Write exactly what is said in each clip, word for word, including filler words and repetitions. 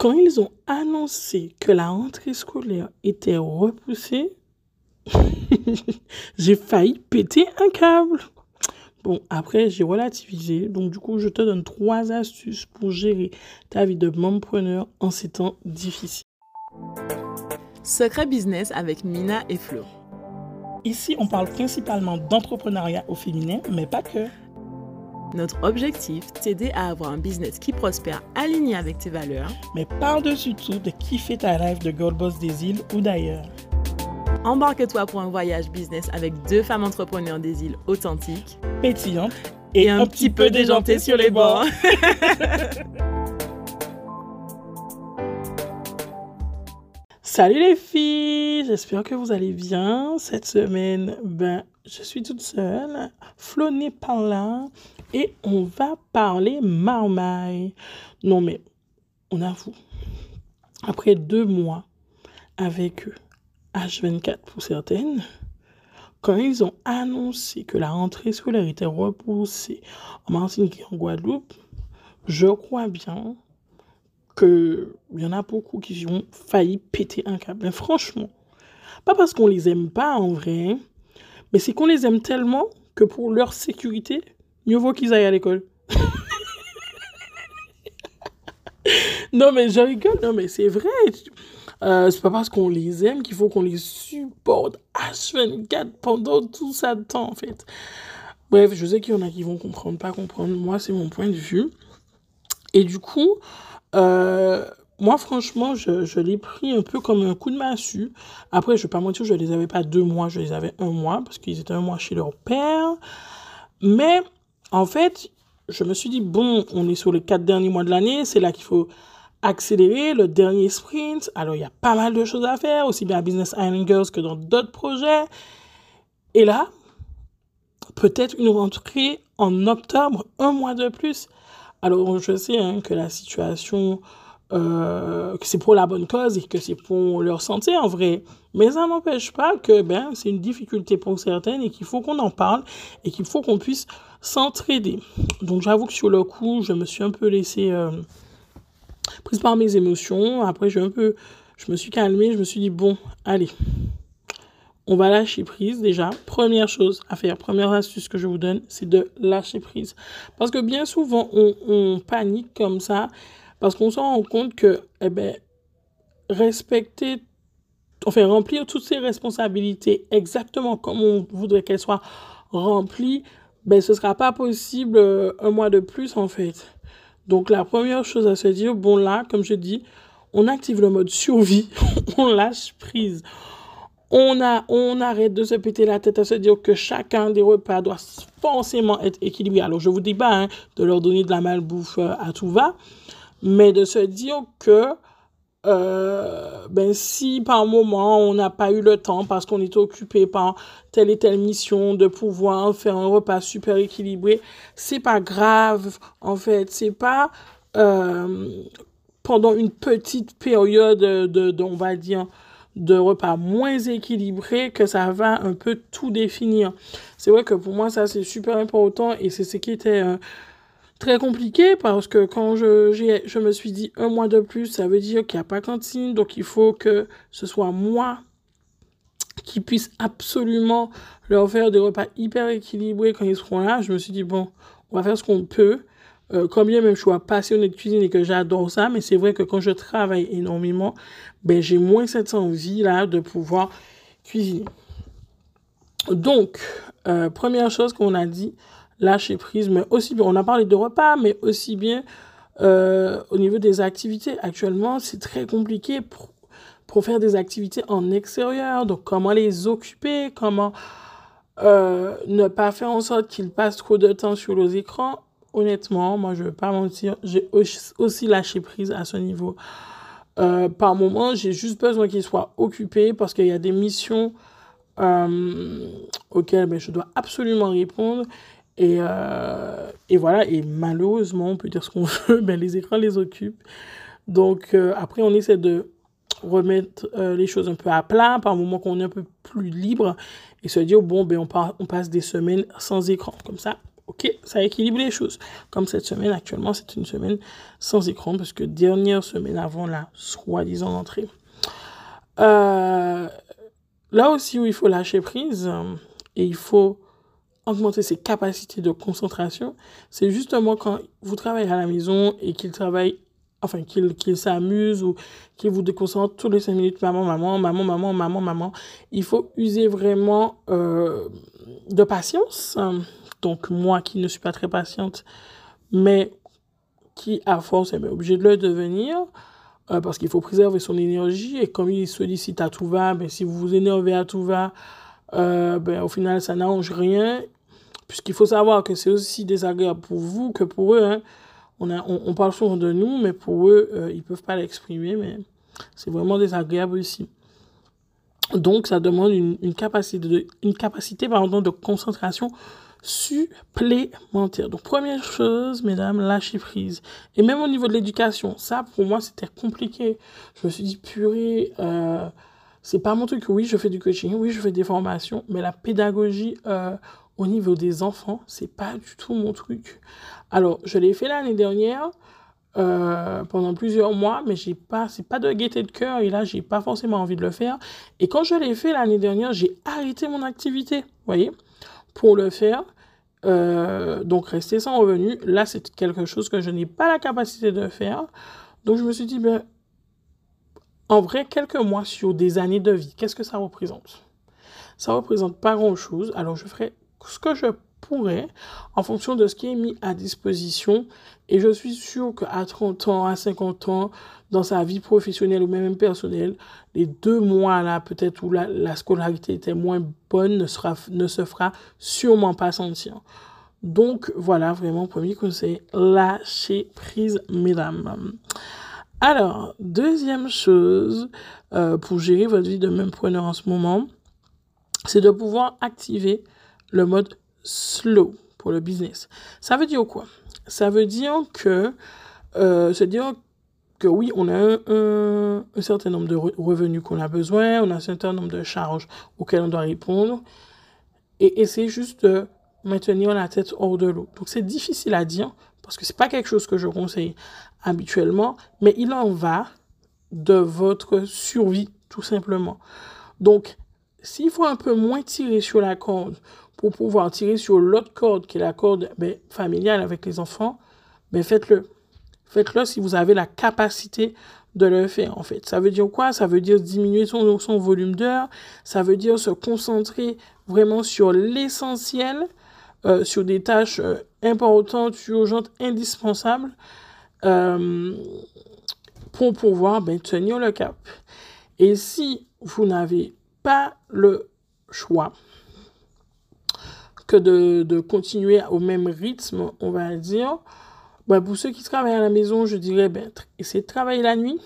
Quand ils ont annoncé que la rentrée scolaire était repoussée, j'ai failli péter un câble. Bon, après, j'ai relativisé. Donc, du coup, je te donne trois astuces pour gérer ta vie de mompreneur en ces temps difficiles. Secret Business avec Mina et Flo. Ici, on parle principalement d'entrepreneuriat au féminin, mais pas que. Notre objectif, t'aider à avoir un business qui prospère, aligné avec tes valeurs. Mais par-dessus tout, de kiffer ta life de girl boss des îles ou d'ailleurs. Embarque-toi pour un voyage business avec deux femmes entrepreneurs des îles authentiques, pétillantes et, et un, un petit, petit peu déjantées sur les bords. Salut les filles, j'espère que vous allez bien. Cette semaine, ben, je suis toute seule, Flo n'est pas là et on va parler marmaille. Non mais, on avoue, après deux mois avec eux, H vingt-quatre pour certaines, quand ils ont annoncé que la rentrée scolaire était repoussée en Martinique et en Guadeloupe, je crois bien qu'il y en a beaucoup qui ont failli péter un câble. Mais franchement, pas parce qu'on les aime pas en vrai, mais c'est qu'on les aime tellement que pour leur sécurité, mieux vaut qu'ils aillent à l'école. Non mais je rigole, non mais c'est vrai. Euh, c'est pas parce qu'on les aime qu'il faut qu'on les supporte H vingt-quatre pendant tout ça de temps en fait. Bref, je sais qu'il y en a qui vont comprendre, pas comprendre. Moi, c'est mon point de vue. Et du coup, euh, moi franchement, je, je l'ai pris un peu comme un coup de massue. Après, je vais pas mentir, je les avais pas deux mois, je les avais un mois parce qu'ils étaient un mois chez leur père. Mais en fait, je me suis dit, bon, on est sur les quatre derniers mois de l'année, c'est là qu'il faut accélérer, le dernier sprint. Alors, il y a pas mal de choses à faire, aussi bien à Business Island Girls que dans d'autres projets. Et là, peut-être une rentrée en octobre, un mois de plus. Alors, je sais hein, que la situation, euh, que c'est pour la bonne cause et que c'est pour leur santé en vrai. Mais ça n'empêche pas que ben, c'est une difficulté pour certaines et qu'il faut qu'on en parle et qu'il faut qu'on puisse s'entraider. Donc, j'avoue que sur le coup, je me suis un peu laissée... Euh, prise par mes émotions. Après, j'ai un peu, je me suis calmée, je me suis dit, bon, allez, on va lâcher prise déjà. Première chose à faire, première astuce que je vous donne, c'est de lâcher prise. Parce que bien souvent, on, on panique comme ça, parce qu'on se rend compte que, eh ben, respecter, enfin, remplir toutes ses responsabilités exactement comme on voudrait qu'elles soient remplies, ben, ce ne sera pas possible un mois de plus, en fait. Donc, la première chose à se dire, bon là, comme je dis, on active le mode survie, on lâche prise. On, a, on arrête de se péter la tête à se dire que chacun des repas doit forcément être équilibré. Alors, je ne vous dis pas hein, de leur donner de la malbouffe à tout va, mais de se dire que euh, ben, si par moment, on n'a pas eu le temps parce qu'on est occupé par telle et telle mission de pouvoir faire un repas super équilibré, c'est pas grave, en fait. C'est pas euh, pendant une petite période, de, de, on va dire, de repas moins équilibré que ça va un peu tout définir. C'est vrai que pour moi, ça, c'est super important et c'est ce qui était... Euh, très compliqué parce que quand je, j'ai, je me suis dit un mois de plus, ça veut dire qu'il n'y a pas de cantine. Donc, il faut que ce soit moi qui puisse absolument leur faire des repas hyper équilibrés quand ils seront là. Je me suis dit, bon, on va faire ce qu'on peut. Euh, comme bien même je suis passionnée de cuisine et que j'adore ça, mais c'est vrai que quand je travaille énormément, ben, j'ai moins cette envie là de pouvoir cuisiner. Donc, euh, première chose qu'on a dit, lâcher prise, mais aussi bien, on a parlé de repas, mais aussi bien euh, au niveau des activités. Actuellement, c'est très compliqué pour, pour faire des activités en extérieur. Donc, comment les occuper, comment euh, ne pas faire en sorte qu'ils passent trop de temps sur les écrans. Honnêtement, moi, je ne vais pas mentir, j'ai aussi lâché prise à ce niveau. Euh, par moment, j'ai juste besoin qu'ils soient occupés parce qu'il y a des missions euh, auxquelles ben, je dois absolument répondre. Et, euh, et voilà, et malheureusement, on peut dire ce qu'on veut, ben les écrans les occupent. Donc, euh, après, on essaie de remettre euh, les choses un peu à plat, par moment qu'on est un peu plus libre, et se dire, bon, ben on, part, on passe des semaines sans écran. Comme ça, Ok, ça a équilibré les choses. Comme cette semaine, actuellement, c'est une semaine sans écran, parce que dernière semaine avant la soi-disant entrée. Euh, là aussi où il faut lâcher prise et il faut augmenter ses capacités de concentration, c'est justement quand vous travaillez à la maison et qu'il travaille, enfin qu'il qu'il s'amuse ou qu'il vous déconcentre tous les cinq minutes, maman, maman, maman, maman, maman, maman. Il faut user vraiment euh, de patience. Donc moi qui ne suis pas très patiente, mais qui à force est obligée de le devenir, euh, parce qu'il faut préserver son énergie, et comme il sollicite à tout va, ben, si vous vous énervez à tout va, euh, ben, au final ça n'arrange rien, puisqu'il faut savoir que c'est aussi désagréable pour vous que pour eux. Hein. On, a, on, on parle souvent de nous, mais pour eux, euh, ils ne peuvent pas l'exprimer, mais c'est vraiment désagréable aussi. Donc ça demande une, une capacité, de, une capacité pardon, de concentration supplémentaire. Donc, première chose, mesdames, lâchez prise. Et même au niveau de l'éducation, ça, pour moi, c'était compliqué. Je me suis dit, purée, euh, c'est pas mon truc. Oui, je fais du coaching, oui, je fais des formations, mais la pédagogie euh, au niveau des enfants, c'est pas du tout mon truc. Alors, je l'ai fait l'année dernière, euh, pendant plusieurs mois, mais j'ai pas, c'est pas de gaieté de cœur, et là, j'ai pas forcément envie de le faire. Et quand je l'ai fait l'année dernière, j'ai arrêté mon activité, vous voyez, pour le faire, euh, donc rester sans revenu, là c'est quelque chose que je n'ai pas la capacité de faire. Donc je me suis dit, ben, en vrai, quelques mois sur des années de vie, qu'est-ce que ça représente? Ça représente pas grand-chose, alors je ferai ce que je pourrais en fonction de ce qui est mis à disposition, et je suis sûre qu'à trente ans, à cinquante ans, dans sa vie professionnelle ou même personnelle, les deux mois là, peut-être où la, la scolarité était moins bonne, ne, sera, ne se fera sûrement pas sentir. Donc voilà, vraiment, premier conseil, lâchez prise, mesdames. Alors, deuxième chose euh, pour gérer votre vie de même preneur en ce moment, c'est de pouvoir activer le mode slow pour le business. Ça veut dire quoi? Ça veut dire que euh, se dire que oui, on a un, un, un certain nombre de re- revenus qu'on a besoin, on a un certain nombre de charges auxquelles on doit répondre, et essayer juste de maintenir la tête hors de l'eau. Donc c'est difficile à dire parce que c'est pas quelque chose que je conseille habituellement, mais il en va de votre survie tout simplement. Donc s'il faut un peu moins tirer sur la corde pour pouvoir tirer sur l'autre corde, qui est la corde ben, familiale avec les enfants, ben faites-le. Faites-le si vous avez la capacité de le faire, en fait. Ça veut dire quoi? Ça veut dire diminuer son, son volume d'heures. Ça veut dire se concentrer vraiment sur l'essentiel, euh, sur des tâches euh, importantes, urgentes, indispensables, euh, pour pouvoir ben, tenir le cap. Et si vous n'avez pas le choix que de, de continuer au même rythme, on va dire. Ben pour ceux qui travaillent à la maison, je dirais, ben, essayez de travailler la nuit.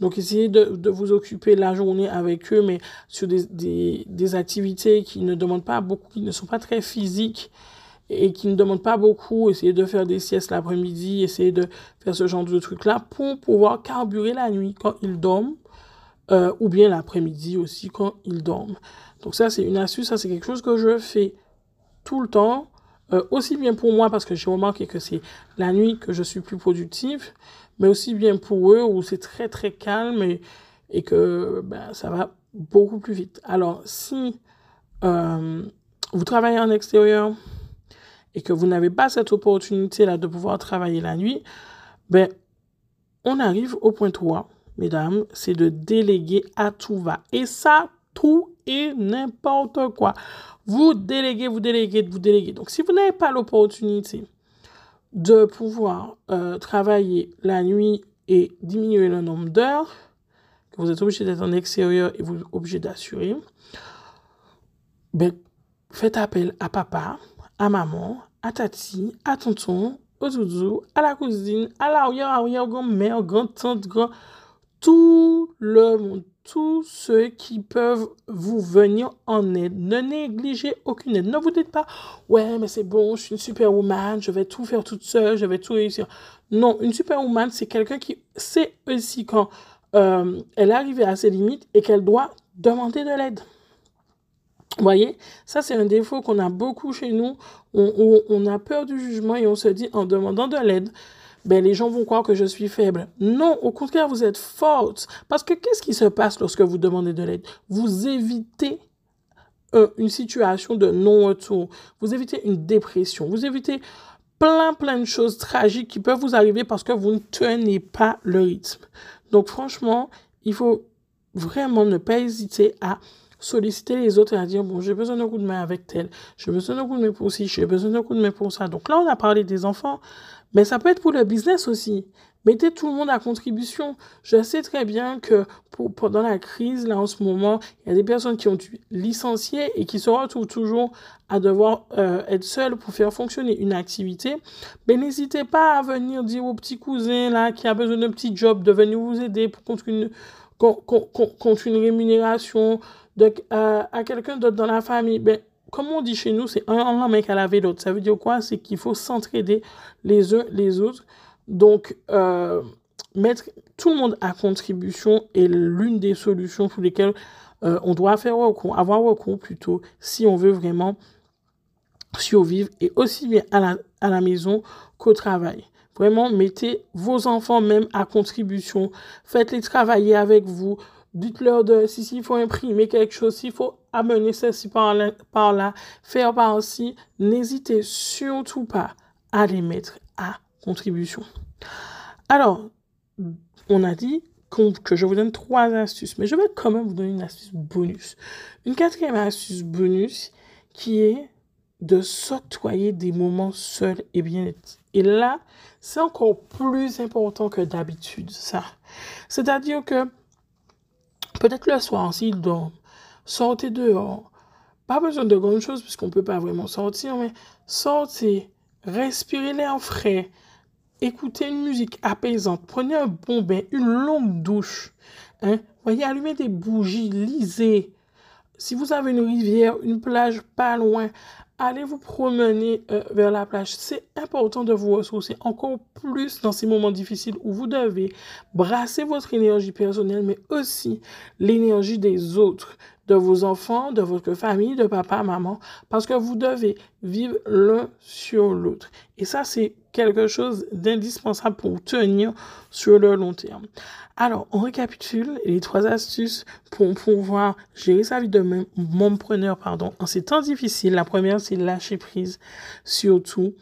Donc, essayez de, de vous occuper la journée avec eux, mais sur des, des, des activités qui ne demandent pas beaucoup, qui ne sont pas très physiques et qui ne demandent pas beaucoup. Essayez de faire des siestes l'après-midi, essayez de faire ce genre de trucs-là pour pouvoir carburer la nuit quand ils dorment, euh, ou bien l'après-midi aussi quand ils dorment. Donc, ça, c'est une astuce. Ça, c'est quelque chose que je fais tout le temps, euh, aussi bien pour moi parce que j'ai remarqué que c'est la nuit que je suis plus productive, mais aussi bien pour eux où c'est très très calme et, et que ben, ça va beaucoup plus vite. Alors si euh, vous travaillez en extérieur et que vous n'avez pas cette opportunité là de pouvoir travailler la nuit, ben on arrive au point trois, mesdames, c'est de déléguer à tout va. Et ça, tout et n'importe quoi. Vous déléguez, vous déléguez, vous déléguez. Donc, si vous n'avez pas l'opportunité de pouvoir euh, travailler la nuit et diminuer le nombre d'heures, que vous êtes obligé d'être en extérieur et vous êtes obligé d'assurer, ben, faites appel à papa, à maman, à tati, à tonton, au zouzou, à la cousine, à l'arrière-arrière-grand-mère, grand-tante, grand... Tout le monde, tous ceux qui peuvent vous venir en aide. Ne négligez aucune aide. Ne vous dites pas, ouais, mais c'est bon, je suis une superwoman, je vais tout faire toute seule, je vais tout réussir. Non, une superwoman, c'est quelqu'un qui sait aussi quand euh, elle est arrivée à ses limites et qu'elle doit demander de l'aide. Vous voyez, ça c'est un défaut qu'on a beaucoup chez nous, on, on, on a peur du jugement et on se dit en demandant de l'aide, ben, les gens vont croire que je suis faible. Non, au contraire, vous êtes forte. Parce que qu'est-ce qui se passe lorsque vous demandez de l'aide? Vous évitez un, une situation de non-retour, vous évitez une dépression, vous évitez plein plein de choses tragiques qui peuvent vous arriver parce que vous ne tenez pas le rythme. Donc franchement, il faut vraiment ne pas hésiter à solliciter les autres et à dire, bon, j'ai besoin d'un coup de main avec tel, j'ai besoin d'un coup de main pour ci, j'ai besoin d'un coup de main pour ça. Donc là, on a parlé des enfants, mais ça peut être pour le business aussi. Mettez tout le monde à contribution. Je sais très bien que pour, pendant la crise, là, en ce moment, il y a des personnes qui ont dû licencier et qui se retrouvent toujours à devoir euh, être seules pour faire fonctionner une activité. Mais n'hésitez pas à venir dire au petit cousin, là, qui a besoin d'un petit job, de venir vous aider pour contre une, contre une rémunération, de, euh, à quelqu'un d'autre dans la famille. Ben, comme on dit chez nous, c'est un en main qu'à laver l'autre. Ça veut dire quoi? C'est qu'il faut s'entraider les uns les autres. Donc, euh, mettre tout le monde à contribution est l'une des solutions pour lesquelles euh, on doit faire recours, avoir recours plutôt, si on veut vraiment survivre, et aussi bien à la, à la maison qu'au travail. Vraiment, mettez vos enfants même à contribution, faites-les travailler avec vous, dites-leur de si, si il faut imprimer quelque chose, s'il faut amener ceci par là, par là, faire par-ci, n'hésitez surtout pas à les mettre à contribution. Alors, on a dit qu'on, que je vous donne trois astuces, mais je vais quand même vous donner une astuce bonus. Une quatrième astuce bonus qui est de s'octroyer des moments seuls et bien. Et là, c'est encore plus important que d'habitude, ça. C'est-à-dire que peut-être le soir, s'ils dorment, sortez dehors. Pas besoin de grandes choses puisqu'on ne peut pas vraiment sortir, mais sortez, respirez l'air frais. Écoutez une musique apaisante, prenez un bon bain, une longue douche. Hein? Voyez, allumez des bougies, lisez. Si vous avez une rivière, une plage pas loin, allez vous promener euh, vers la plage. C'est important de vous ressourcer encore plus dans ces moments difficiles où vous devez brasser votre énergie personnelle, mais aussi l'énergie des autres, de vos enfants, de votre famille, de papa, maman, parce que vous devez vivre l'un sur l'autre. Et ça, c'est quelque chose d'indispensable pour tenir sur le long terme. Alors, on récapitule les trois astuces pour pouvoir gérer sa vie de mompreneur, pardon, en ces temps difficiles. La première, c'est lâcher prise. Surtout,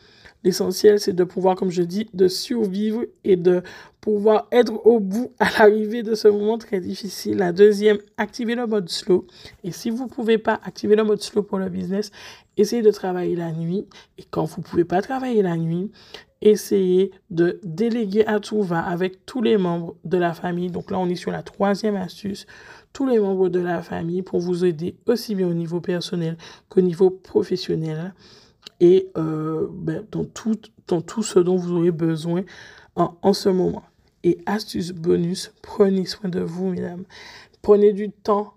l'essentiel, c'est de pouvoir, comme je dis, de survivre et de pouvoir être au bout à l'arrivée de ce moment très difficile. La deuxième, activer le mode slow. Et si vous ne pouvez pas activer le mode slow pour le business, essayez de travailler la nuit. Et quand vous ne pouvez pas travailler la nuit, essayez de déléguer à tout va avec tous les membres de la famille. Donc là, on est sur la troisième astuce. Tous les membres de la famille pour vous aider aussi bien au niveau personnel qu'au niveau professionnel et euh, ben, dans, tout, dans tout ce dont vous aurez besoin en, en ce moment. Et astuce bonus, prenez soin de vous, mesdames. Prenez du temps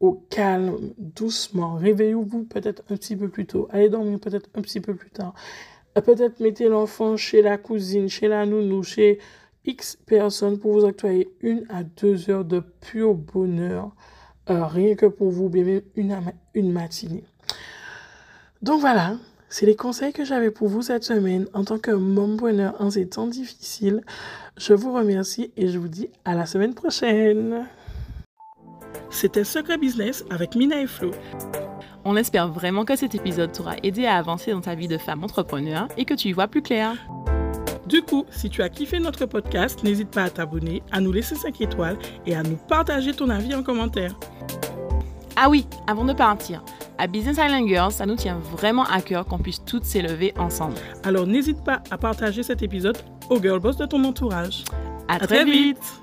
au calme, doucement. Réveillez-vous peut-être un petit peu plus tôt. Allez dormir peut-être un petit peu plus tard. Peut-être mettez l'enfant chez la cousine, chez la nounou, chez X personnes pour vous octroyer une à deux heures de pur bonheur, euh, rien que pour vous, bien même une, une matinée. Donc voilà, c'est les conseils que j'avais pour vous cette semaine en tant que mompreneur en ces temps difficiles. Je vous remercie et je vous dis à la semaine prochaine. C'était Secret Business avec Mina et Flo. On espère vraiment que cet épisode t'aura aidé à avancer dans ta vie de femme entrepreneur et que tu y vois plus clair. Du coup, si tu as kiffé notre podcast, n'hésite pas à t'abonner, à nous laisser cinq étoiles et à nous partager ton avis en commentaire. Ah oui, avant de partir, à Business Island Girls, ça nous tient vraiment à cœur qu'on puisse toutes s'élever ensemble. Alors n'hésite pas à partager cet épisode aux girl boss de ton entourage. À, à très, très vite, vite.